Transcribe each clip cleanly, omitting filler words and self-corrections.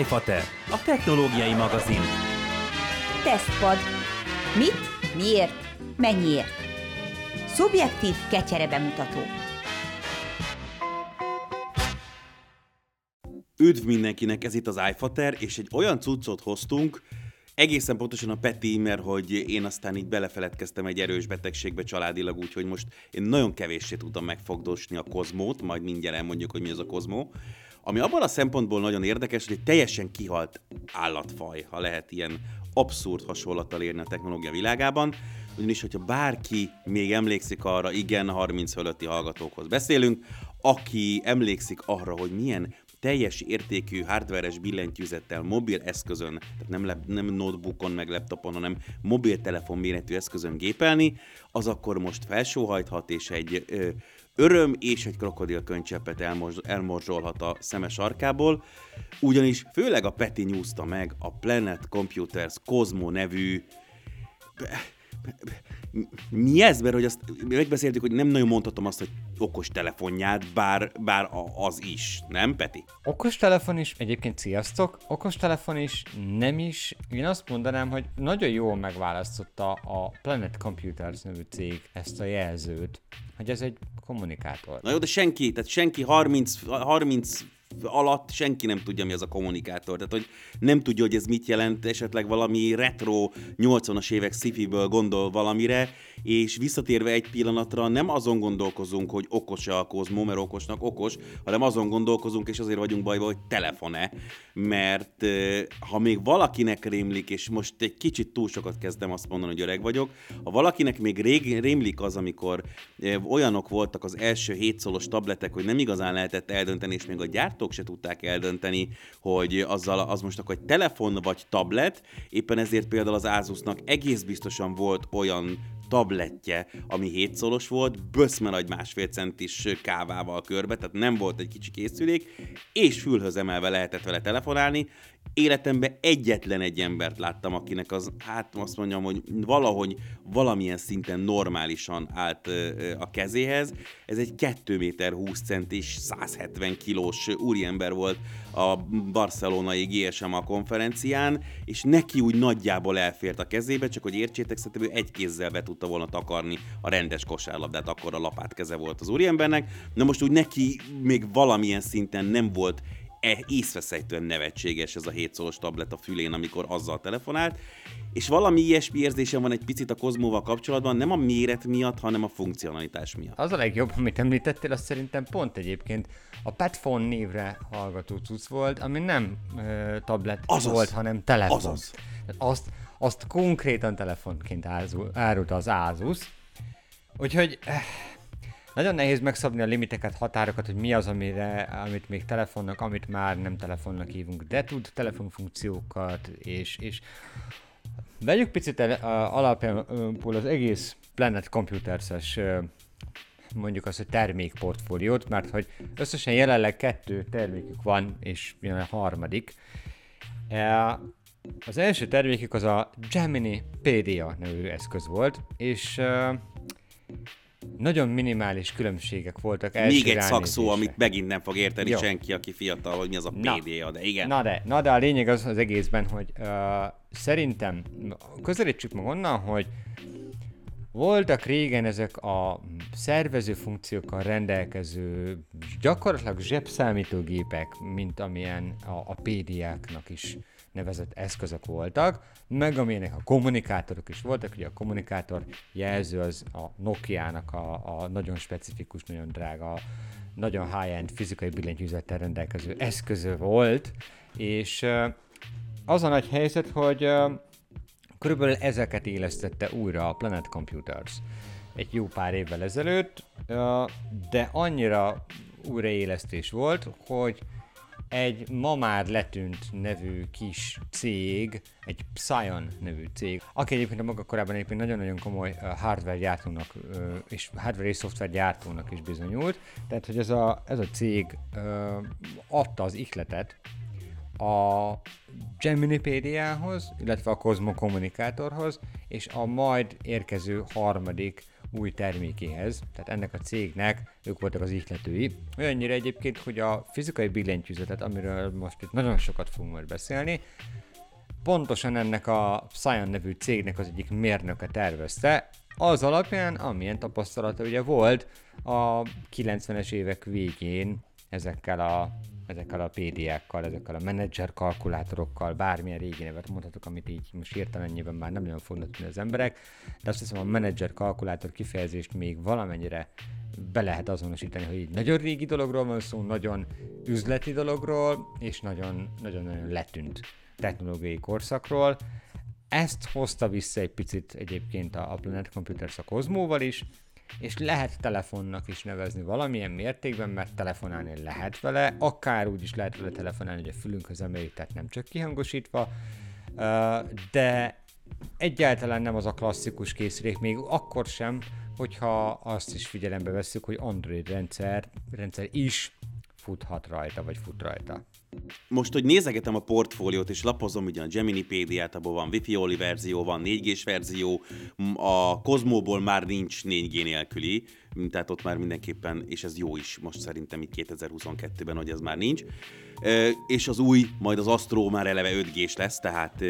iFater, a technológiai magazin. Tesztpad. Mit, miért, mennyiért? Szubjektív ketyere bemutató. Üdv mindenkinek, ez itt az iFater, és egy olyan cuccot hoztunk, egészen pontosan a Peti, mert hogy én aztán így belefeledkeztem egy erős betegségbe családilag, úgyhogy most én nagyon kevéssé tudtam megfogdosni a Cosmót, majd mindjárt elmondjuk, hogy mi az a Cosmo. Ami abban a szempontból nagyon érdekes, hogy egy teljesen kihalt állatfaj, ha lehet ilyen abszurd hasonlattal érni a technológia világában, ugyanis, hogyha bárki még emlékszik arra, igen, 30 fölötti hallgatókhoz beszélünk, aki emlékszik arra, hogy milyen teljes értékű hardveres billentyűzettel, mobil eszközön, tehát nem notebookon, meg laptopon, hanem mobiltelefon méretű eszközön gépelni, az akkor most felsóhajthat, és egy öröm és egy krokodilkönycseppet elmorzsolhat a szeme sarkából, ugyanis főleg a Peti nyúzta meg a Planet Computers Cosmo nevű... Mi ez? Mert hogy azt megbeszéltük, hogy nem nagyon mondhatom azt, hogy okostelefonját, bár az is, nem, Peti? Okostelefon is, egyébként sziasztok, okostelefon is, nem is. Én azt mondanám, hogy nagyon jól megválasztotta a Planet Computers nevű cég ezt a jelzőt, hogy ez egy kommunikátor. Na jó, de senki 30 alatt senki nem tudja, mi az a kommunikátor. Tehát, hogy nem tudja, hogy ez mit jelent, esetleg valami retro 80-as évek sci-fi-ből gondol valamire, és visszatérve egy pillanatra nem azon gondolkozunk, hogy okos-e a Cosmo, mert okosnak okos, hanem azon gondolkozunk, és azért vagyunk bajban, hogy telefone, mert ha még valakinek rémlik, és most egy kicsit túl sokat kezdem azt mondani, hogy öreg vagyok, ha valakinek még rémlik az, amikor olyanok voltak az első 7 szólos tabletek, hogy nem igazán lehetett eldönteni, és még a gyártó se tudták eldönteni, hogy azzal az most akkor egy telefon vagy tablet, éppen ezért például az Asusnak egész biztosan volt olyan tabletje, ami 7 szólos volt, böszmenagy 1,5 centis kávával körbe, tehát nem volt egy kicsi készülék, és fülhöz emelve lehetett vele telefonálni. Életemben egyetlen egy embert láttam, akinek az, hát azt mondjam, hogy valahogy valamilyen szinten normálisan állt a kezéhez. Ez egy 2,20 méter és 170 kilós úriember volt a barcelonai GSMA konferencián, és neki úgy nagyjából elfért a kezébe, csak hogy értsétek, szerintem ő egy kézzel be tudta volna takarni a rendes kosárlabdát, akkor a lapát keze volt az úriembernek. Na most úgy neki még valamilyen szinten nem volt észveszejtően nevetséges ez a 7 szólos tablet a fülén, amikor azzal telefonált, és valami ilyesmi érzésem van egy picit a Cosmóval kapcsolatban, nem a méret miatt, hanem a funkcionalitás miatt. Az a legjobb, amit említettél, az szerintem pont egyébként a Padphone névre hallgató cucc volt, ami nem tablet azaz volt, hanem telefon. Azaz. Azt konkrétan telefonként árulta az Asus, úgyhogy... Nagyon nehéz megszabni a limiteket, határokat, hogy mi az, amit még telefonnak, amit már nem telefonnak hívunk, de tud telefonfunkciókat, és vegyük picit alapjából az egész Planet Computers-es, mondjuk azt, hogy termékportfóliót, mert hogy összesen jelenleg 2 termékük van, és jön a harmadik. Az első termékük az a Gemini PDA nevű eszköz volt, és... Nagyon minimális különbségek voltak első ránézésre. Még egy szakszó, amit megint nem fog érteni senki, aki fiatal, hogy mi az a PDA, de igen. Na de a lényeg az az egészben, hogy szerintem közelítsük meg onnan, hogy voltak régen ezek a szervező funkciókkal rendelkező gyakorlatilag zsebszámítógépek, mint amilyen a PDA-knak is nevezett eszközök voltak, meg amilyenek a kommunikátorok is voltak, ugye a kommunikátor jelző az a Nokia-nak a nagyon specifikus, nagyon drága, nagyon high-end fizikai billentyűzettel rendelkező eszköző volt, és az a nagy helyzet, hogy körülbelül ezeket élesztette újra a Planet Computers egy jó pár évvel ezelőtt, de annyira újraélesztés volt, hogy egy ma már letűnt nevű kis cég, egy Psion nevű cég, aki egyébként a maga korában egyébként nagyon-nagyon komoly hardware gyártónak és hardware és szoftver gyártónak is bizonyult, tehát hogy ez a cég adta az ihletet a Gemini PDA-hoz, illetve a Cosmo kommunikátorhoz, és a majd érkező harmadik új termékéhez, tehát ennek a cégnek ők voltak az ihletői. Olyannyira egyébként, hogy a fizikai billentyűzetet, amiről most itt nagyon sokat fogunk majd beszélni, pontosan ennek a Psion nevű cégnek az egyik mérnöke tervezte, az alapján, amilyen tapasztalata ugye volt a 90-es évek végén ezekkel a PDA-kkal, ezekkel a menedzser kalkulátorokkal, bármilyen régi nevet mondhatok, amit így most hirtelen ennyiben már nem nagyon fognak tudni az emberek, de azt hiszem a menedzser kalkulátor kifejezést még valamennyire be lehet azonosítani, hogy egy nagyon régi dologról van szó, nagyon üzleti dologról, és nagyon letűnt technológiai korszakról. Ezt hozta vissza egy picit egyébként a Planet Computers a Cosmóval is, és lehet telefonnak is nevezni valamilyen mértékben, mert telefonálni lehet vele, akár úgy is lehet vele telefonálni, hogy a fülünkhöz emeljük, tehát nem csak kihangosítva, de egyáltalán nem az a klasszikus készülék, még akkor sem, hogyha azt is figyelembe vesszük, hogy Android rendszer is futhat rajta, vagy fut rajta. Most, hogy nézegetem a portfóliót és lapozom, ugye a Gemini PDA-t, abban van Wi-Fi-oli verzió, van 4G-s verzió, a Cosmóból már nincs 4G nélküli, tehát ott már mindenképpen, és ez jó is most szerintem itt 2022-ben, hogy ez már nincs. És az új, majd az Astro már eleve 5G-s lesz, tehát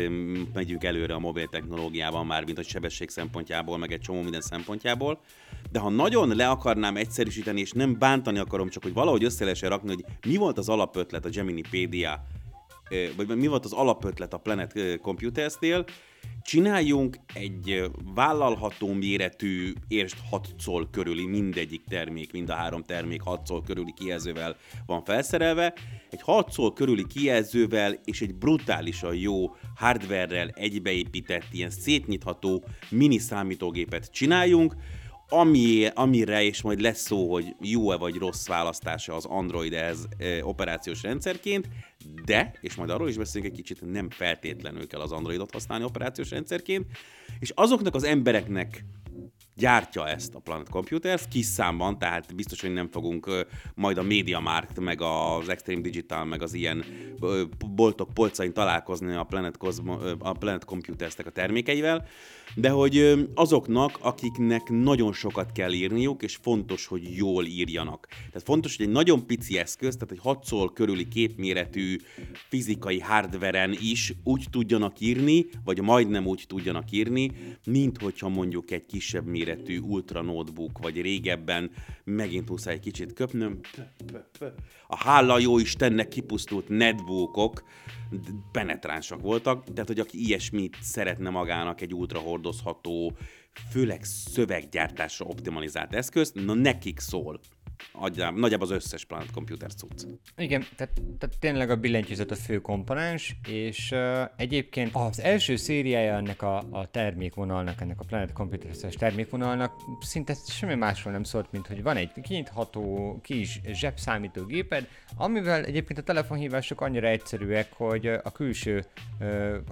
megyünk előre a mobil technológiában már, mint a sebesség szempontjából, meg egy csomó minden szempontjából. De ha nagyon le akarnám egyszerűsíteni, és nem bántani akarom, csak hogy valahogy össze lehessen rakni, hogy mi volt az alapötlet a Gemini PDA, vagy mi volt az alapötlet a Planet Computers-nél, csináljunk egy vállalható méretű, értsd 6 coll körüli mindegyik termék, mind a három termék 6 coll körüli kijelzővel van felszerelve, egy 6 coll körüli kijelzővel és egy brutálisan jó hardverrel egybeépített, ilyen szétnyitható mini számítógépet csináljunk, amire és majd lesz szó, hogy jó-e vagy rossz választása az Android-hez operációs rendszerként, de, és majd arról is beszélünk egy kicsit, nem feltétlenül kell az Androidot használni operációs rendszerként, és azoknak az embereknek gyártja ezt a Planet Computers, kis számban, tehát biztos, hogy nem fogunk majd a MediaMarkt, meg az Extreme Digital, meg az ilyen boltok polcain találkozni a Planet Computers-nek a termékeivel, de hogy azoknak, akiknek nagyon sokat kell írniuk, és fontos, hogy jól írjanak. Tehát fontos, hogy egy nagyon pici eszköz, tehát egy 6 coll körüli képméretű fizikai hardveren is úgy tudjanak írni, vagy majdnem úgy tudjanak írni, mint hogyha mondjuk egy kisebb méretű ultra notebook, vagy régebben megint muszáj egy kicsit köpnöm. A hála jó Istennek kipusztult netbookok penetránsak voltak, tehát hogy aki ilyesmit szeretne magának, egy ultra hordozható, főleg szöveggyártásra optimalizált eszközt, na nekik szól. Nagyjából az összes Planet Computers cucc. Igen, tehát tényleg a billentyűzet a fő komponens, és egyébként az első szériája ennek a termékvonalnak, ennek a Planet Computers-es termékvonalnak szinte semmi másról nem szólt, mint hogy van egy kinyitható kis zsebszámítógéped, amivel egyébként a telefonhívások annyira egyszerűek, hogy a külső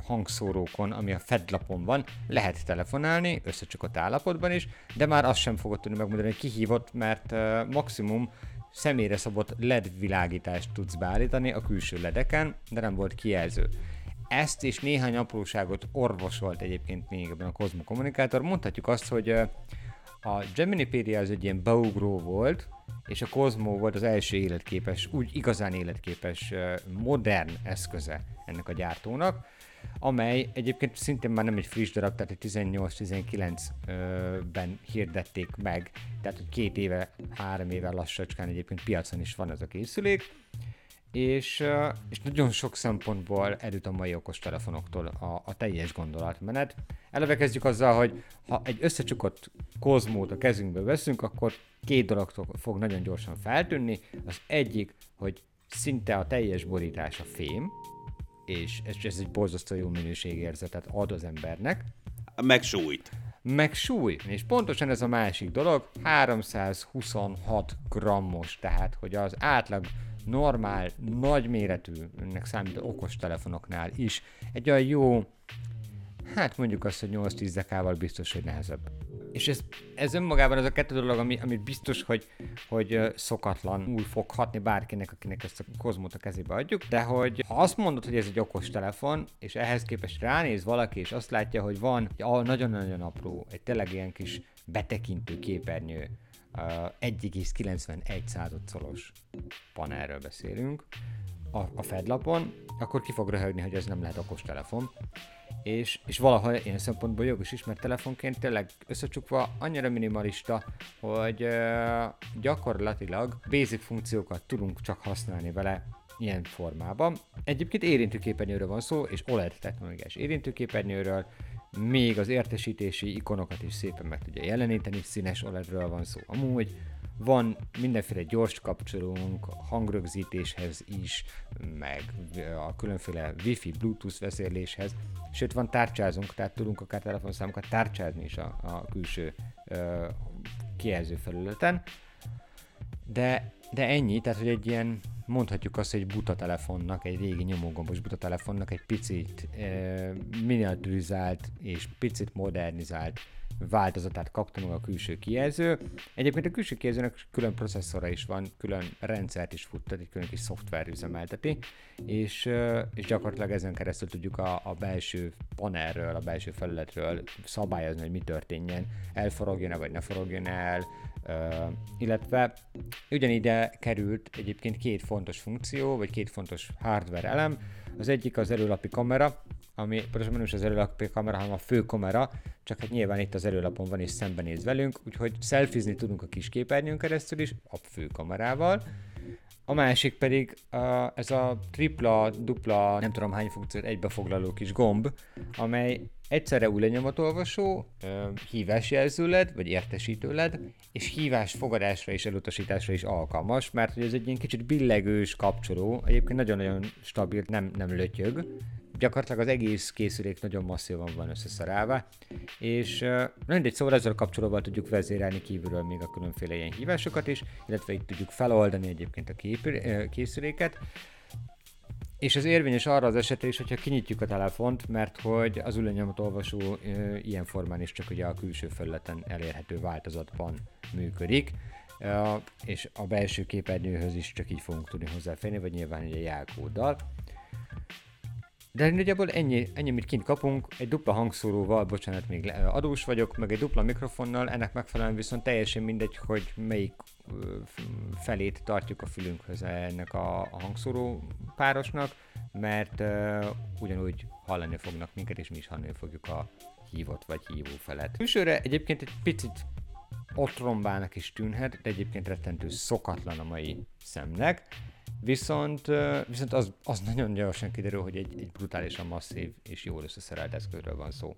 hangszórókon, ami a fedlapon van, lehet telefonálni, összecsukott állapotban is, de már azt sem fogod tudni megmondani, hogy ki hívott, mert maximum személyre szabott LED világítást tudsz beállítani a külső ledeken, de nem volt kijelző. Ezt és néhány apróságot orvosolt egyébként még ebben a Cosmo Communicator. Mondhatjuk azt, hogy a Gemini PDA az egy ilyen beugró volt, és a Cosmo volt az első életképes, úgy igazán életképes, modern eszköze ennek a gyártónak, amely egyébként szintén már nem egy friss darab, tehát 18-19-ben hirdették meg, tehát hogy 2 éve, 3 éve lassacskán egyébként piacon is van ez a készülék, és nagyon sok szempontból erőt a mai okostelefonoktól a teljes gondolatmenet. Eleve kezdjük azzal, hogy ha egy összecsukott Cosmót a kezünkbe veszünk, akkor 2 dolog fog nagyon gyorsan feltűnni. Az egyik, hogy szinte a teljes borítás a fém, és ez egy borzasztó jó minőségérzetet ad az embernek. Meg súly, és pontosan ez a másik dolog, 326 grammos, tehát hogy az átlag normál, nagyméretűnek számító okostelefonoknál is egy olyan jó, hát mondjuk azt, hogy 8-10 dekával biztos, hogy nehezebb. És ez önmagában az a kettő dolog, ami biztos, hogy szokatlanul fog hatni bárkinek, akinek ezt a Cosmót a kezébe adjuk, de hogy ha azt mondod, hogy ez egy okostelefon, és ehhez képest ránéz valaki, és azt látja, hogy van egy nagyon-nagyon apró, egy tényleg ilyen kis betekintő képernyő, 1,91 századszorospanelről beszélünk a fedlapon, akkor ki fog röhögni, hogy ez nem lehet okostelefon. És valahol ilyen szempontból jogos is, mert telefonként tényleg összecsukva annyira minimalista, hogy gyakorlatilag basic funkciókat tudunk csak használni vele ilyen formában. Egyébként érintőképernyőről van szó, és OLED technológiás érintőképernyőről, még az értesítési ikonokat is szépen meg tudja jeleníteni, színes OLED-ről van szó amúgy. Van mindenféle gyors kapcsolónk, hangrögzítéshez is, meg a különféle Wi-Fi, Bluetooth vezérléshez, sőt van tárcsázunk, tehát tudunk akár telefonszámokat tárcsázni is a külső kijelző felületen. De ennyi, tehát hogy egy ilyen, mondhatjuk azt, hogy buta telefonnak, egy régi nyomógombos buta telefonnak egy picit miniaturizált és picit modernizált változatát kaptam a külső kijelző. Egyébként a külső kijelzőnek külön processzora is van, külön rendszert is futtat, egy külön kis szoftver üzemelteti, és gyakorlatilag ezen keresztül tudjuk a belső panelről, a belső felületről szabályozni, hogy mi történjen, elforogjon-e vagy ne forogjon el, illetve ugyanide került egyébként két fontos funkció, vagy két fontos hardware elem. Az egyik az előlapi kamera, ami pontosan nem is az előlapi kamera, hanem a fő kamera, csak hát nyilván itt az előlapon van és szembenéz velünk, úgyhogy szelfizni tudunk a kis képernyőn keresztül is, a fő kamerával. A másik pedig ez a tripla, dupla, nem tudom hány funkciót egybefoglaló kis gomb, amely egyszerre új lenyomatolvasó, hívás jelző LED, vagy értesítő LED, és hívás fogadásra és elutasításra is alkalmas, mert hogy ez egy ilyen kicsit billegős kapcsoló, egyébként nagyon-nagyon stabil, nem lötyög. Gyakorlatilag az egész készülék nagyon masszívan van összeszarálva, és mindegy, szóval ezzel a kapcsolóval tudjuk vezérelni kívülről még a különféle ilyen hívásokat is, illetve itt tudjuk feloldani egyébként a készüléket. És ez érvényes arra az esetre is, hogyha kinyitjuk a telefont, mert hogy az ujjlenyomatolvasó ilyen formán is csak ugye a külső felületen elérhető változatban működik, és a belső képernyőhöz is csak így fogunk tudni hozzáférni, vagy nyilván ugye jelkóddal. De nagyjából ennyi, amit kint kapunk, egy dupla hangszóróval, bocsánat, még adós vagyok, meg egy dupla mikrofonnal, ennek megfelelően viszont teljesen mindegy, hogy melyik felét tartjuk a fülünkhöz ennek a hangszóró párosnak, mert ugyanúgy hallani fognak minket, és mi is hallani fogjuk a hívott vagy hívó felet. Külsőre egyébként egy picit otrombának is tűnhet, de egyébként rettentő szokatlan a mai szemnek. Viszont az nagyon gyorsan kiderül, hogy egy brutálisan masszív és jól összeszerelt eszközről van szó.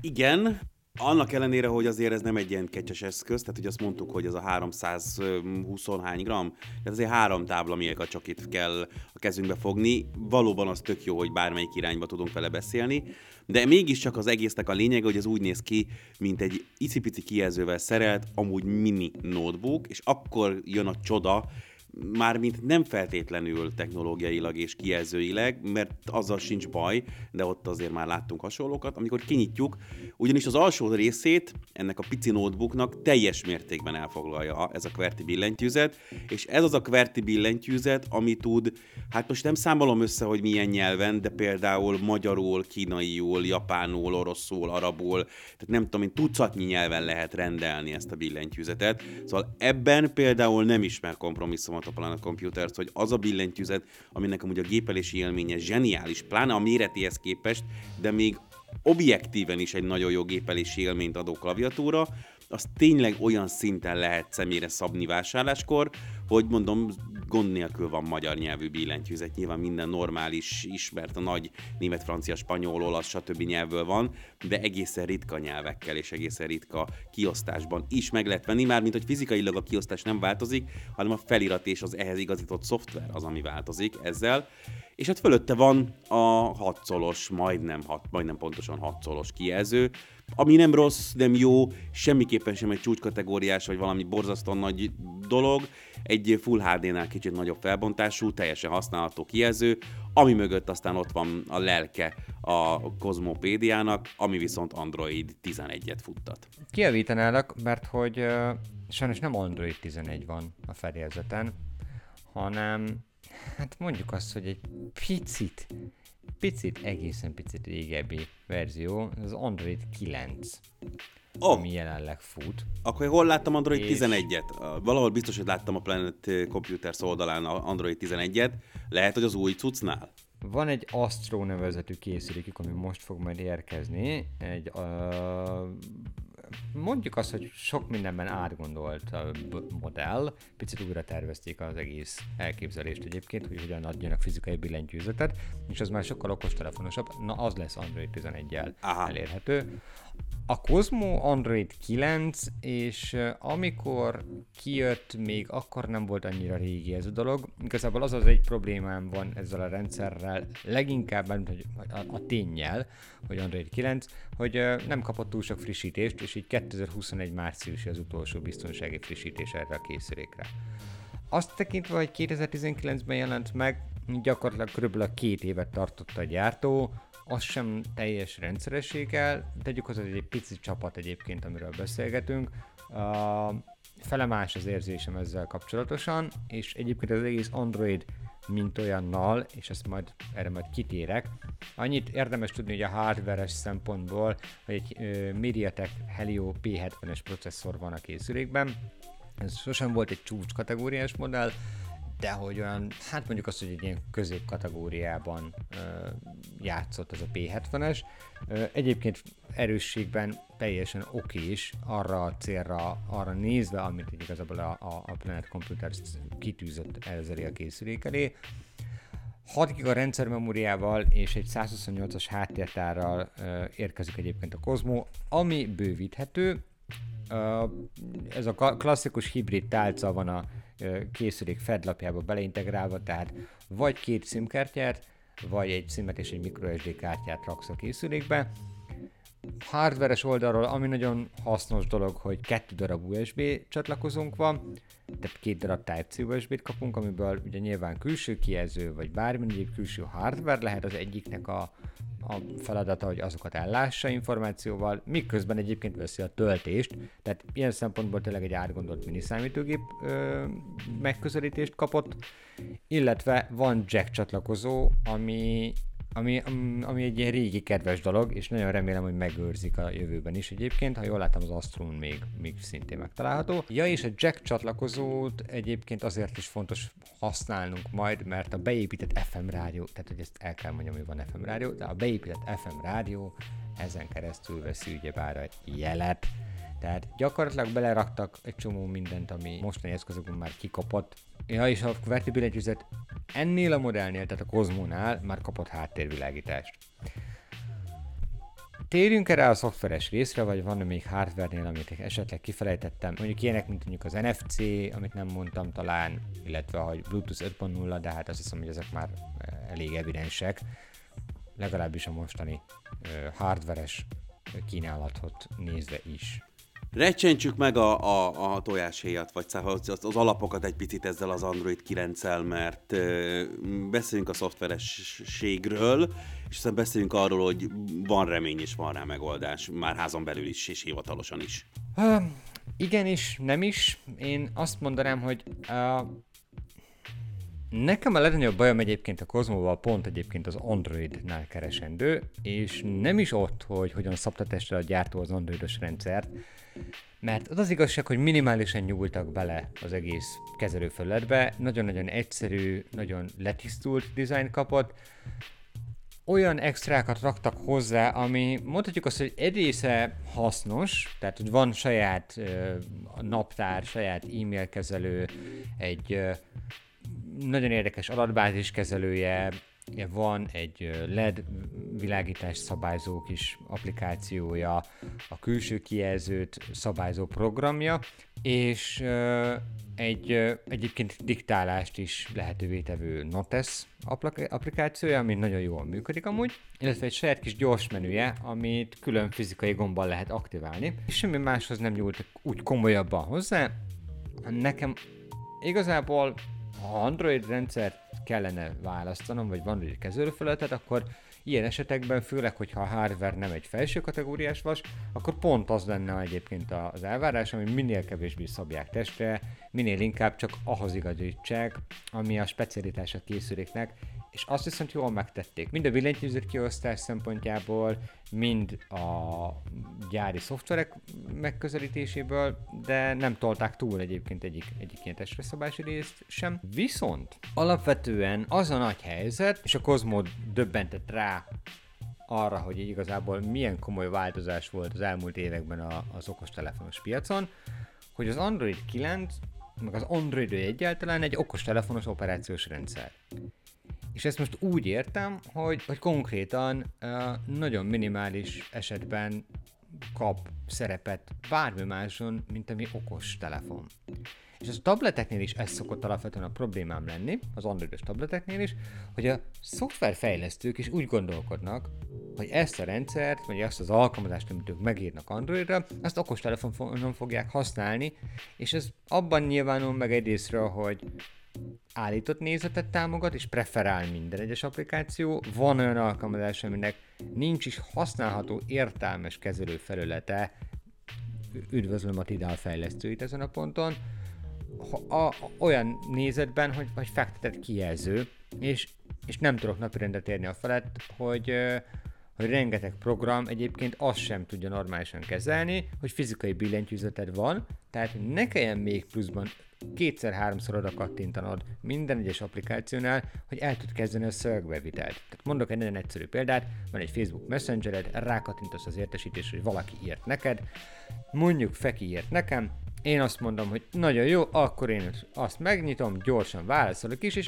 Igen, annak ellenére, hogy azért ez nem egy ilyen kecses eszköz, tehát ugye azt mondtuk, hogy ez a 320 hány gramm, tehát azért 3 tábla mérka csak itt kell a kezünkbe fogni. Valóban az tök jó, hogy bármelyik irányba tudunk vele beszélni, de mégiscsak az egésznek a lényege, hogy ez úgy néz ki, mint egy icipici kijelzővel szerelt, amúgy mini notebook, és akkor jön a csoda, mármint nem feltétlenül technológiailag és kijelzőileg, mert azzal sincs baj, de ott azért már láttunk hasonlókat, amikor kinyitjuk, ugyanis az alsó részét ennek a pici notebooknak teljes mértékben elfoglalja ez a QWERTY billentyűzet, és ez az a QWERTY billentyűzet, ami tud, hát most nem számolom össze, hogy milyen nyelven, de például magyarul, kínaiul, japánul, oroszul, arabul, tehát nem tudom én, tucatnyi nyelven lehet rendelni ezt a billentyűzetet, szóval ebben például nem ismer kompromisszum a Planet Computers, hogy az a billentyűzet, aminek amúgy a gépelési élménye zseniális, pláne a méretéhez képest, de még objektíven is egy nagyon jó gépelési élményt adó klaviatúra, az tényleg olyan szinten lehet személyre szabni vásárláskor, hogy mondom, gond nélkül van magyar nyelvű billentyűzet, nyilván minden normális, ismert a nagy német, francia, spanyol, olasz, stb. Nyelvből van, de egészen ritka nyelvekkel és egészen ritka kiosztásban is meg lehet venni, mármint hogy fizikailag a kiosztás nem változik, hanem a felirat és az ehhez igazított szoftver az, ami változik ezzel. és hát fölötte van a 6 colos, majdnem pontosan 6 colos kijelző, ami nem rossz, nem jó, semmiképpen sem egy csúcskategóriás, vagy valami borzasztóan nagy dolog, egy Full HD-nál kicsit nagyobb felbontású, teljesen használható kijelző, ami mögött aztán ott van a lelke a Cosmo PDA-nak, ami viszont Android 11-et futtat. Kijavítanálak, mert hogy sajnos nem Android 11 van a fedélzeten, hanem hát mondjuk azt, hogy egy egészen picit régebbi verzió, az Android 9, ami jelenleg fut. Akkor hol láttam Android 11-et? Valahol biztos, hogy láttam a Planet Computers oldalán Android 11-et, lehet, hogy az új cuccnál. Van egy Astro nevezetű készülékük, ami most fog majd érkezni, egy mondjuk azt, hogy sok mindenben átgondolt a modell, picit újra tervezték az egész elképzelést egyébként, hogy hogyan adjanak fizikai billentyűzetet, és az már sokkal okostelefonosabb, na az lesz Android 11-jel elérhető. A Cosmo Android 9, és amikor kijött, még akkor nem volt annyira régi ez a dolog. Igazából az egy problémám van ezzel a rendszerrel, leginkább a ténnyel, hogy Android 9, hogy nem kapott túl sok frissítést, és így 2021 márciusi az utolsó biztonsági frissítés erre a készülékre. Azt tekintve, hogy 2019-ben jelent meg, gyakorlatilag körülbelül 2 évet tartott a gyártó, az sem teljes rendszerességgel, tegyük hozzá, hogy egy pici csapat egyébként, amiről beszélgetünk. Fele más az érzésem ezzel kapcsolatosan, és egyébként az egész Android mint olyannal, és ezt majd erre majd kitérek. Annyit érdemes tudni, hogy a hardveres szempontból, hogy egy MediaTek Helio P70-es processzor van a készülékben. Ez sosem volt egy csúcskategóriás modell, de hogy olyan, hát mondjuk azt, hogy egy ilyen középkategóriában játszott az a P70-es. Egyébként erősségben teljesen okés, arra a célra, arra nézve, amit igazából a Planet Computers kitűzött elzelé a készülék elé. 6 GB rendszermemóriával és egy 128-as háttértárral érkezik egyébként a Cosmo, ami bővíthető. Ez a klasszikus hibrid tálca van a készülék fedlapjába beleintegrálva, tehát vagy 2 SIM-kártyát, vagy egy SIM-et és egy microSD kártyát raksz a készülékbe. Hardveres oldalról, ami nagyon hasznos dolog, hogy 2 darab USB csatlakozónk van, tehát 2 darab Type-C USB-t kapunk, amiből ugye nyilván külső kijelző, vagy bármilyen egyéb külső hardware lehet az egyiknek a feladata, hogy azokat ellássa információval, miközben egyébként veszi a töltést, tehát ilyen szempontból tényleg egy átgondolt miniszámítógép megközelítést kapott, illetve van jack csatlakozó, ami egy ilyen régi kedves dolog, és nagyon remélem, hogy megőrzik a jövőben is egyébként, ha jól láttam az Astron még szintén megtalálható. Ja, és a jack csatlakozót egyébként azért is fontos használnunk majd, mert a beépített FM rádió, tehát hogy ezt el kell mondjam, hogy van FM rádió, de a beépített FM rádió ezen keresztül veszi ugyebár a jelet. Tehát gyakorlatilag beleraktak egy csomó mindent, ami mostani eszközökben már kikapott. Ja, és a verti billentyűzet ennél a modellnél, tehát a Cosmonál már kapott háttérvilágítást. Térjünk erre a szoftveres részre, vagy van még hardware-nél, amit esetleg kifelejtettem. Mondjuk ilyenek, mint mondjuk az NFC, amit nem mondtam talán, illetve hogy Bluetooth 5.0, de hát azt hiszem, hogy ezek már elég evidensek. Legalábbis a mostani hardveres kínálatot nézve is. Recsentsük meg a tojáshéjat, vagy az alapokat egy picit ezzel az Android 9-el, mert beszélünk a szoftverességről, és aztán beszélünk arról, hogy van remény és van rá megoldás, már házon belül is és hivatalosan is. Igen és nem is. Én azt mondanám, hogy nekem a legnagyobb bajom egyébként a Cosmoval pont egyébként az Androidnál keresendő, és nem is ott, hogy hogyan szabta testre a gyártó az androidos rendszert, mert az az igazság, hogy minimálisan nyúltak bele az egész kezelőfelületbe, nagyon-nagyon egyszerű, nagyon letisztult dizájn kapott, olyan extrákat raktak hozzá, ami mondhatjuk azt, hogy egy része hasznos, tehát hogy van saját naptár, saját e-mail kezelő, egy nagyon érdekes adatbázis kezelője, van egy LED világítás szabályzó kis applikációja, a külső kijelzőt szabályzó programja, és egyébként diktálást is lehetővé tevő Notes applikációja, ami nagyon jól működik amúgy, illetve egy saját kis gyors menüje, amit külön fizikai gombbal lehet aktiválni, és semmi máshoz nem nyúlt úgy komolyabban hozzá. Nekem igazából, ha Android rendszert kellene választanom, vagy van egy kezelőfelületet, akkor ilyen esetekben, főleg, hogyha a hardware nem egy felső kategóriás vas, akkor pont az lenne egyébként az elvárás, ami minél kevésbé szabják testre, minél inkább csak ahhoz igazítsák, ami a specialitás a készüléknek, és azt viszont jól megtették. Mind a billentyűzet kiosztás szempontjából, mind a gyári szoftverek megközelítéséből, de nem tolták túl egyébként egyik ilyen testre szabási részt sem. Viszont alapvetően az a nagy helyzet, és a Cosmo döbbentett rá arra, hogy igazából milyen komoly változás volt az elmúlt években az okostelefonos piacon, hogy az Android 9, meg az Android egyáltalán egy okostelefonos operációs rendszer. És ezt most úgy értem, hogy konkrétan nagyon minimális esetben kap szerepet bármi máson, mint ami okos telefon. És az tableteknél is ez szokott alapvetően a problémám lenni, az androidos tableteknél is, hogy a szoftverfejlesztők is úgy gondolkodnak, hogy ezt a rendszert, vagy azt az alkalmazást, amit ők megírnak Androidra, azt okos telefonon fogják használni, és ez abban nyilvánul meg egyrésztről, hogy állított nézetet támogat és preferál minden egyes applikáció. Van olyan alkalmazás, aminek nincs is használható értelmes kezelőfelülete. Üdvözlöm a Tidal fejlesztőit ezen a ponton. Olyan nézetben, hogy fektetett kijelző, és nem tudok napirendet érni a felett, hogy rengeteg program egyébként azt sem tudja normálisan kezelni, hogy fizikai billentyűzeted van, tehát ne kelljen még pluszban kétszer-háromszor oda kattintanod minden egyes applikációnál, hogy el tud kezdeni a szövegbevitelt. Tehát mondok egy nagyon egyszerű példát, van egy Facebook Messengered, rákattintasz az értesítésre, hogy valaki írt neked, mondjuk Feki írt nekem, én azt mondom, hogy nagyon jó, akkor én azt megnyitom, gyorsan válaszolok is, és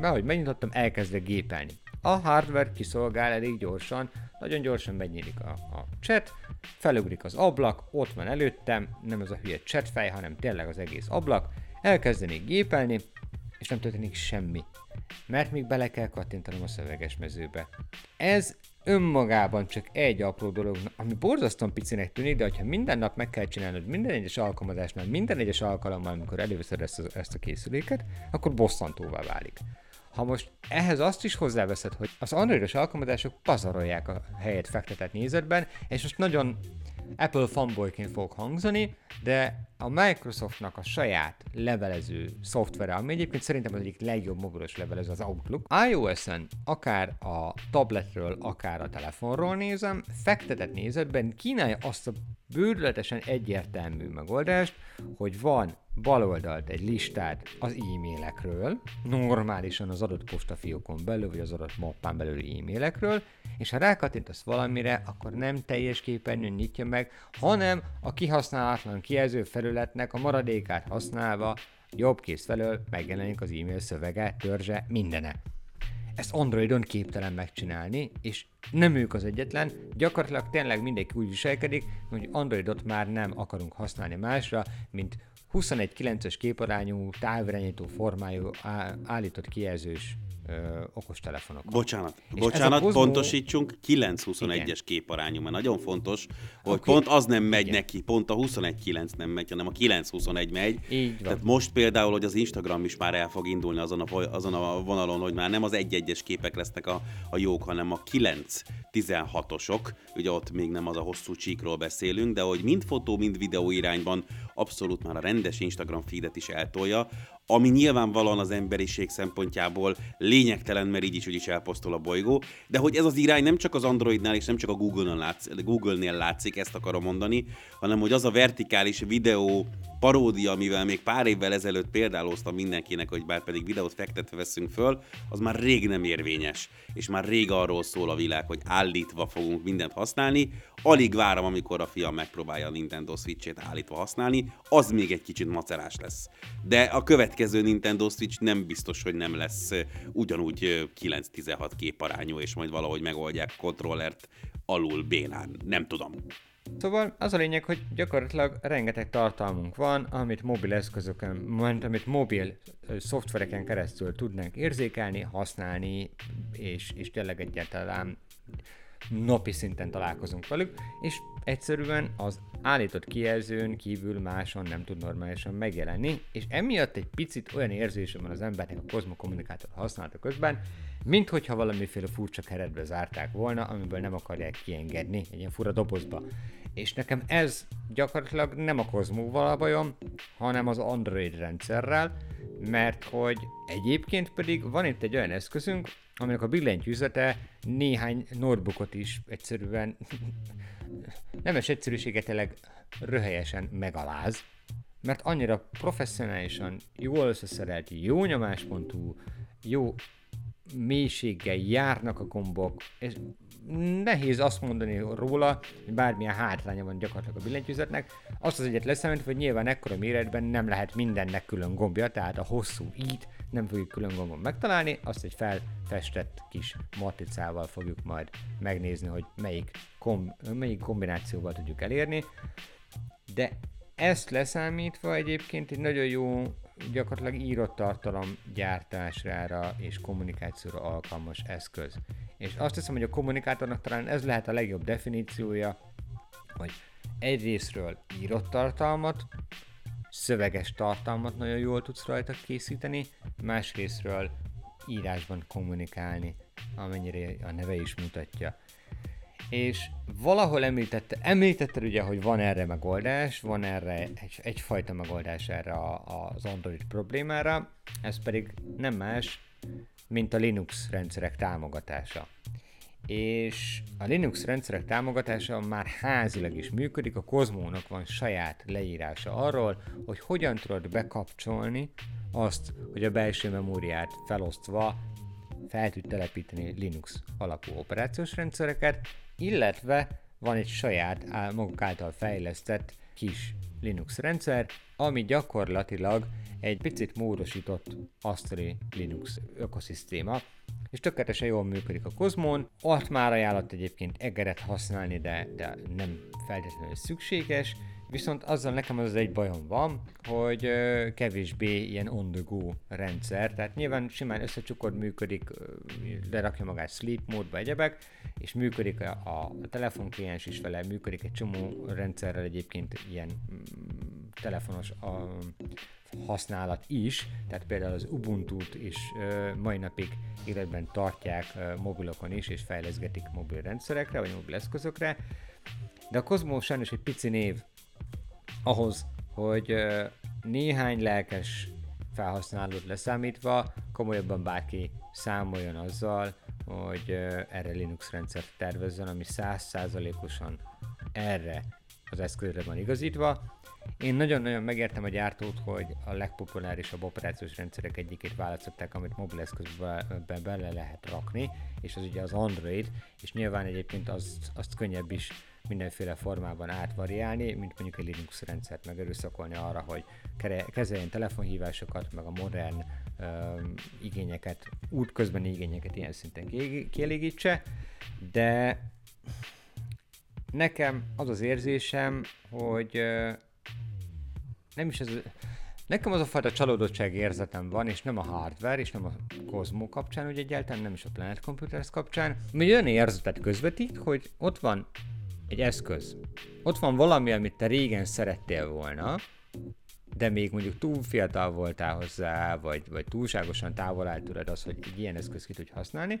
ahogy megnyitottam, elkezdek gépelni. A hardware kiszolgál elég gyorsan, nagyon gyorsan megnyílik a chat, felugrik az ablak, ott van előttem, nem az a hülye chatfej, hanem tényleg az egész ablak, elkezdenék gépelni, és nem történik semmi, mert még bele kell kattintanom a szöveges mezőbe. Ez önmagában csak egy apró dolog, ami borzasztóan picinek tűnik, de hogyha minden nap meg kell csinálnod minden egyes alkalmazásnál, minden egyes alkalommal, amikor előveszed ezt a készüléket, akkor bosszantóvá válik. Ha most ehhez azt is hozzáveszed, hogy az androidos alkalmazások pazarolják a helyet fektetett nézetben, és most nagyon Apple fanboyként fog hangzani, de a Microsoftnak a saját levelező szoftvere, ami egyébként szerintem az egyik legjobb mobilos levelező, az Outlook. iOS-en akár a tabletről, akár a telefonról nézem, fektetett nézetben kínálja azt a bődületesen egyértelmű megoldást, hogy van bal oldalt egy listát az e-mailekről, normálisan az adott postafiókon belül, vagy az adott mappán belül e-mailekről, és ha rákattintasz valamire, akkor nem teljes képernyőn nyitja meg, hanem a kihasználatlan kijelző felületnek a maradékát használva jobb kéz felől megjelenik az e-mail szövege, törzse, mindene. Ezt Androidon képtelen megcsinálni, és nem ők az egyetlen, gyakorlatilag tényleg mindenki úgy viselkedik, hogy Androidot már nem akarunk használni másra, mint 21:9-es képarányú, távirányító formájú állított kijelzős okostelefonok. Bocsánat, Cosmo... pontosítsunk, 9:21-es képarányú, mert nagyon fontos, hogy pont az nem megy neki, pont a 21:9 nem megy, hanem a 9:21 megy. Tehát most például, hogy az Instagram is már el fog indulni azon a vonalon, hogy már nem az 1:1-es képek lesznek a jók, hanem a 9:16-osok, ugye ott még nem az a hosszú csíkról beszélünk, de hogy mind fotó, mind videó irányban abszolút már a rendes Instagram feedet is eltolja, ami nyilvánvalóan az emberiség szempontjából lényegtelen, mert így is úgyis elposztol a bolygó, de hogy ez az irány nem csak az Androidnál és nem csak a Google-nél látszik, ezt akarom mondani, hanem hogy az a vertikális videó paródia, amivel még pár évvel ezelőtt példáloztam mindenkinek, hogy bár pedig videót fektetve veszünk föl, az már rég nem érvényes, és már rég arról szól a világ, hogy állítva fogunk mindent használni. Alig várom, amikor a fiam megpróbálja a Nintendo Switch-ét állítva használni, az még egy kicsit macerás lesz. De a követ következő Nintendo Switch nem biztos, hogy nem lesz ugyanúgy 9-16 képarányú, és majd valahogy megoldják a kontrollert alul bénán. Nem tudom. Szóval az a lényeg, hogy gyakorlatilag rengeteg tartalmunk van, amit mobil eszközöken, amit mobil szoftvereken keresztül tudnánk érzékelni, használni, és tényleg egyáltalán napi szinten találkozunk velük, és egyszerűen az állított kijelzőn kívül máson nem tud normálisan megjelenni, és emiatt egy picit olyan érzésem van az embernek a Cosmo Communicator használata közben, mint hogyha valamiféle furcsa keretbe zárták volna, amiből nem akarják kiengedni egy ilyen fura dobozba. És nekem ez gyakorlatilag nem a Cosmóval a bajom, hanem az Android rendszerrel, mert hogy egyébként pedig van itt egy olyan eszközünk, aminek a billentyűzete néhány notebookot is egyszerűen nemes egyszerűsége tényleg röhelyesen megaláz, mert annyira professzionálisan jól összeszerelt, jó nyomáspontú, jó mélységgel járnak a gombok, és nehéz azt mondani róla, hogy bármilyen hátránya van gyakorlatilag a billentyűzetnek. Azt az egyet leszámít, hogy nyilván ekkora méretben nem lehet mindennek külön gombja, tehát a hosszú i-t nem fogjuk külön gombon megtalálni, azt egy felfestett kis matricával fogjuk majd megnézni, hogy melyik kombinációval tudjuk elérni. De ezt leszámítva egyébként egy nagyon jó gyakorlatilag írott tartalom gyártásra és kommunikációra alkalmas eszköz. És azt hiszem, hogy a kommunikátornak talán ez lehet a legjobb definíciója, hogy egyrészről írott tartalmat, szöveges tartalmat nagyon jól tudsz rajta készíteni, másrészről írásban kommunikálni, amennyire a neve is mutatja. És valahol említetted ugye, hogy van erre megoldás, van erre egyfajta megoldás erre az Android problémára, ez pedig nem más, mint a Linux rendszerek támogatása. És a Linux rendszerek támogatása már házilag is működik, a Cosmónak van saját leírása arról, hogy hogyan tudod bekapcsolni azt, hogy a belső memóriát felosztva fel tud telepíteni Linux alapú operációs rendszereket, illetve van egy saját maguk által fejlesztett kis Linux rendszer, ami gyakorlatilag egy picit módosított asztali Linux ökoszisztéma, és tökéletesen jól működik a Cosmón. Ott már ajánlott egyébként egeret használni, de nem feltétlenül szükséges, viszont azzal nekem az egy bajom van, hogy kevésbé ilyen on the go rendszer, tehát nyilván simán összecsukod, működik, lerakja magát sleep módba egyebek, és működik a telefonkliens is vele, működik egy csomó rendszerrel egyébként ilyen telefonos használat is, tehát például az Ubuntu-t is mai napig életben tartják mobilokon is, és fejleszgetik mobil rendszerekre, vagy mobil eszközökre, de a Cosmo sajnos egy pici név ahhoz, hogy néhány lelkes felhasználót leszámítva komolyabban bárki számoljon azzal, hogy erre Linux rendszert tervezzen, ami 100%-osan erre az eszközre van igazítva. Én nagyon-nagyon megértem a gyártót, hogy a legpopulárisabb operációs rendszerek egyikét választották, amit mobil eszközbe bele lehet rakni, és az ugye az Android, és nyilván egyébként azt könnyebb is mindenféle formában átvariálni, mint mondjuk egy Linux rendszert megerőszakolni arra, hogy kezeljen telefonhívásokat, meg a modern igényeket, útközbeni igényeket ilyen szinten kielégítse, de nekem az az érzésem, hogy nem is ez... Nekem az a fajta csalódottság érzetem van, és nem a hardware, és nem a Cosmo kapcsán, ugye egyáltalán nem is a Planet Computers kapcsán, ami olyan érzetet közvetít, hogy ott van egy eszköz. Ott van valami, amit te régen szerettél volna, de még mondjuk túl fiatal voltál hozzá, vagy túlságosan távol áll tőled az, hogy egy ilyen eszköz ki tudj használni,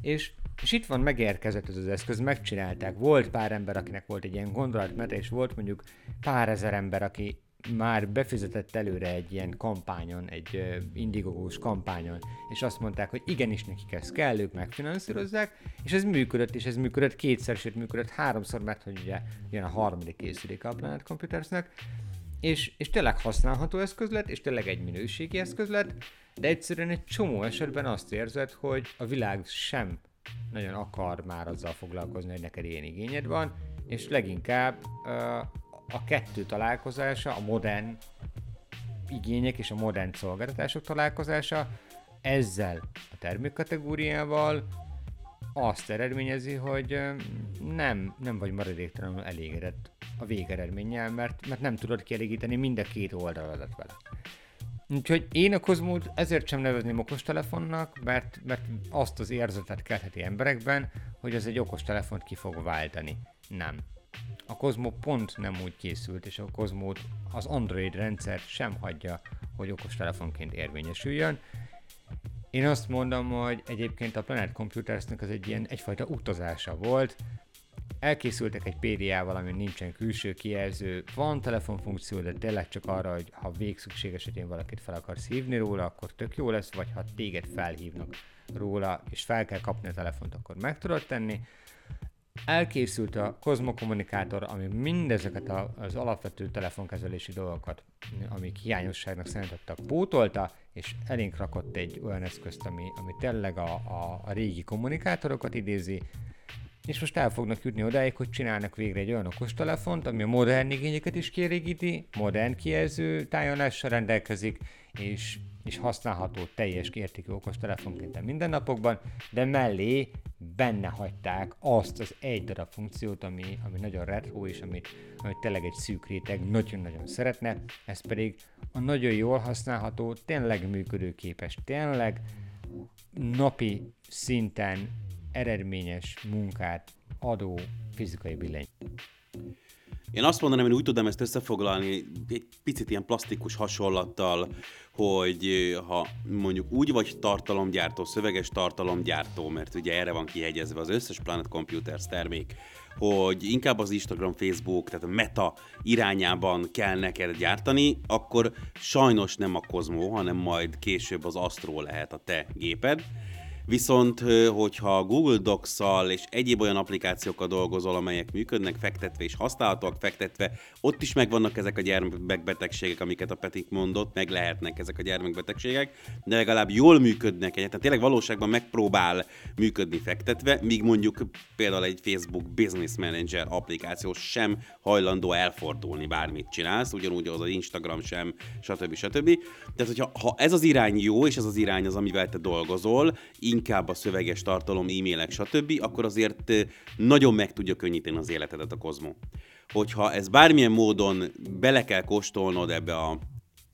és itt van, megérkezett ez az eszköz, megcsinálták. Volt pár ember, akinek volt egy ilyen gondolatmete, és volt mondjuk pár ezer ember, aki már befizetett előre egy ilyen kampányon, egy Indiegogós kampányon, és azt mondták, hogy igenis nekik ez kell, ők megfinanszírozzák, és ez működött kétszer, sőt működött háromszor, mert hogy ugye jön a harmadik készüléke a Planet Computersnek, és tényleg használható eszköz lett, és tényleg egy minőségi eszköz lett, de egyszerűen egy csomó esetben azt érzed, hogy a világ sem nagyon akar már azzal foglalkozni, hogy neked ilyen igényed van, és leginkább a kettő találkozása, a modern igények és a modern szolgáltatások találkozása ezzel a termékkategóriával azt eredményezi, hogy nem vagy maradéktalanul elégedett a végeredménnyel, mert nem tudod kielégíteni mind a két oldaladat vele. Úgyhogy én a Cosmót ezért sem nevezném okostelefonnak, mert azt az érzetet keltheti emberekben, hogy az egy okostelefont ki fog váltani. Nem. A Cosmo pont nem úgy készült, és a Cosmót az Android rendszer sem hagyja, hogy okostelefonként érvényesüljön. Én azt mondom, hogy egyébként a Planet Computersnek az egy ilyen egyfajta utazása volt. Elkészültek egy PDA-val, ami nincsen külső kijelző, van telefonfunkció, de tényleg csak arra, hogy ha végszükséges, hogy én valakit fel akarsz hívni róla, akkor tök jó lesz, vagy ha téged felhívnak róla, és fel kell kapni a telefont, akkor meg tudod tenni. Elkészült a Cosmo Communicator, ami mindezeket az alapvető telefonkezelési dolgokat, amik hiányosságnak számítottak, pótolta, és elénk rakott egy olyan eszközt, ami tényleg a régi kommunikátorokat idézi, és most el fognak jutni odáig, hogy csinálnak végre egy olyan okostelefont, ami a modern igényeket is kielégíti, modern kijelző tájolással rendelkezik, és használható teljes értékű okostelefonként a mindennapokban, de mellé benne hagyták azt az egy darab funkciót, ami nagyon retro és amit tényleg egy szűk réteg nagyon-nagyon szeretne, ez pedig a nagyon jól használható, tényleg működőképes, tényleg napi szinten eredményes munkát adó fizikai billentyű. Én azt mondanám, én úgy tudom ezt összefoglalni egy picit ilyen plastikus hasonlattal, hogy ha mondjuk úgy vagy tartalomgyártó, szöveges tartalomgyártó, mert ugye erre van kihegyezve az összes Planet Computers termék, hogy inkább az Instagram, Facebook, tehát a Meta irányában kell neked gyártani, akkor sajnos nem a Cosmo, hanem majd később az Astro lehet a te géped. Viszont, hogyha Google Docs-szal és egyéb olyan applikációkkal dolgozol, amelyek működnek, fektetve és használhatóak fektetve, ott is megvannak ezek a gyermekbetegségek, amiket a Petik mondott, meg lehetnek ezek a gyermekbetegségek, de legalább jól működnek egyet. Tehát tényleg valóságban megpróbál működni fektetve, míg mondjuk például egy Facebook Business Manager applikáció sem hajlandó elfordulni bármit csinálsz, ugyanúgy az Instagram sem, stb. Tehát, ha ez az irány jó, és ez az irány az, amivel te dolgozol, inkább a szöveges tartalom, e-mailek, stb., akkor azért nagyon meg tudja könnyíteni az életedet a Cosmo. Hogyha ez bármilyen módon bele kell kóstolnod ebbe a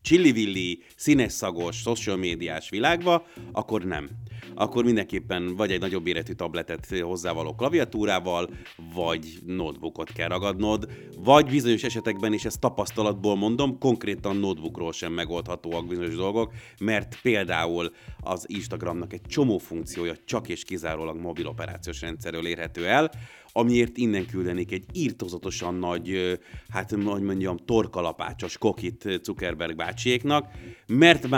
csillivilli, színes szagos, social médiás világba, akkor nem. Akkor mindenképpen vagy egy nagyobb éretű tabletet hozzávaló klaviatúrával, vagy notebookot kell ragadnod, vagy bizonyos esetekben, és ezt tapasztalatból mondom, konkrétan notebookról sem megoldhatóak bizonyos dolgok, mert például az Instagramnak egy csomó funkciója csak és kizárólag mobil operációs rendszerről érhető el, amiért innen küldenék egy írtozatosan nagy, torkalapácsos kokit Zuckerberg bácsiéknak, mert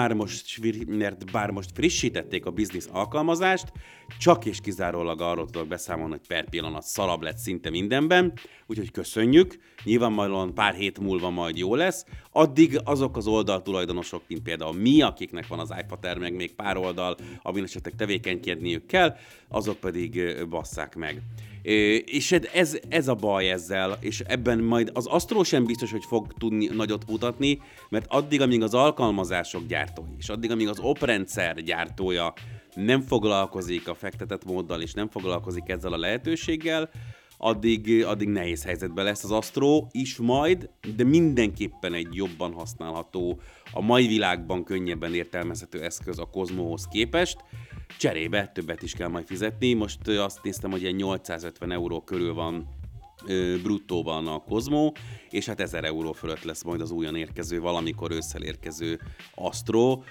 bár most frissítették a biznisz alkalmazást, csak és kizárólag arról tudok beszámolni, hogy per pillanat szarab lett szinte mindenben, úgyhogy köszönjük, nyilvánvalóan pár hét múlva majd jó lesz, addig azok az oldaltulajdonosok, mint például mi, akiknek van az iFater, meg még pár oldal, amin esetleg tevékenykedniük kell, azok pedig basszák meg. És ez a baj ezzel, és ebben majd az Astro sem biztos, hogy fog tudni nagyot mutatni, mert addig, amíg az alkalmazások gyártói, és addig, amíg az oprendszer gyártója nem foglalkozik a fektetett móddal, és nem foglalkozik ezzel a lehetőséggel, addig nehéz helyzetben lesz az Astro is majd, de mindenképpen egy jobban használható, a mai világban könnyebben értelmezhető eszköz a Cosmohoz képest. Cserébe többet is kell majd fizetni, most azt néztem, hogy ilyen 850 € körül van bruttóban a Cosmo, és 1000 € fölött lesz majd az újon érkező, valamikor ősszel érkező Astro.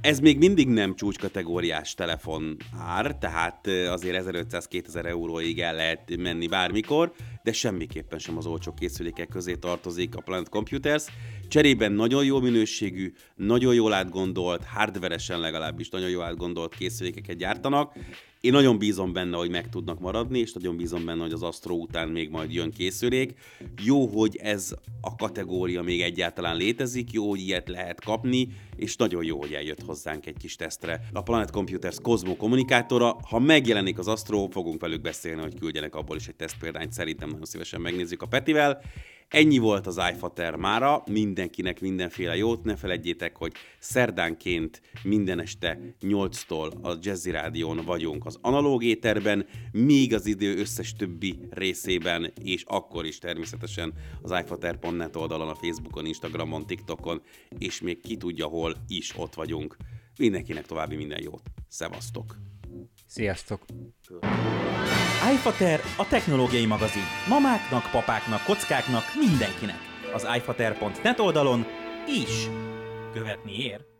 Ez még mindig nem csúcskategóriás telefon ár, tehát azért 1500-2000 € el lehet menni bármikor, de semmiképpen sem az olcsó készülékek közé tartozik a Planet Computers. Cserében nagyon jó minőségű, nagyon jól átgondolt, hardveresen legalábbis nagyon jól átgondolt készülékeket gyártanak. Én nagyon bízom benne, hogy meg tudnak maradni, és nagyon bízom benne, hogy az Astro után még majd jön készülék. Jó, hogy ez a kategória még egyáltalán létezik, jó, hogy ilyet lehet kapni, és nagyon jó, hogy eljött hozzánk egy kis tesztre. A Planet Computers Cosmo kommunikátora, ha megjelenik az Astro, fogunk velük beszélni, hogy küldjenek abból is egy tesztpéldányt, szerintem nagyon szívesen megnézzük a Petivel. Ennyi volt az iFater mára, mindenkinek mindenféle jót, ne feledjétek, hogy szerdánként minden este 8-tól a Jazzy Rádión vagyunk az Analóg Éterben, míg az idő összes többi részében, és akkor is természetesen az iFater.net oldalon, a Facebookon, Instagramon, TikTokon, és még ki tudja hol is ott vagyunk. Mindenkinek további minden jót. Szevasztok! Sziasztok! iFater, a technológiai magazin. Mamáknak, papáknak, kockáknak, mindenkinek. Az iFater.net oldalon is. Követni ér.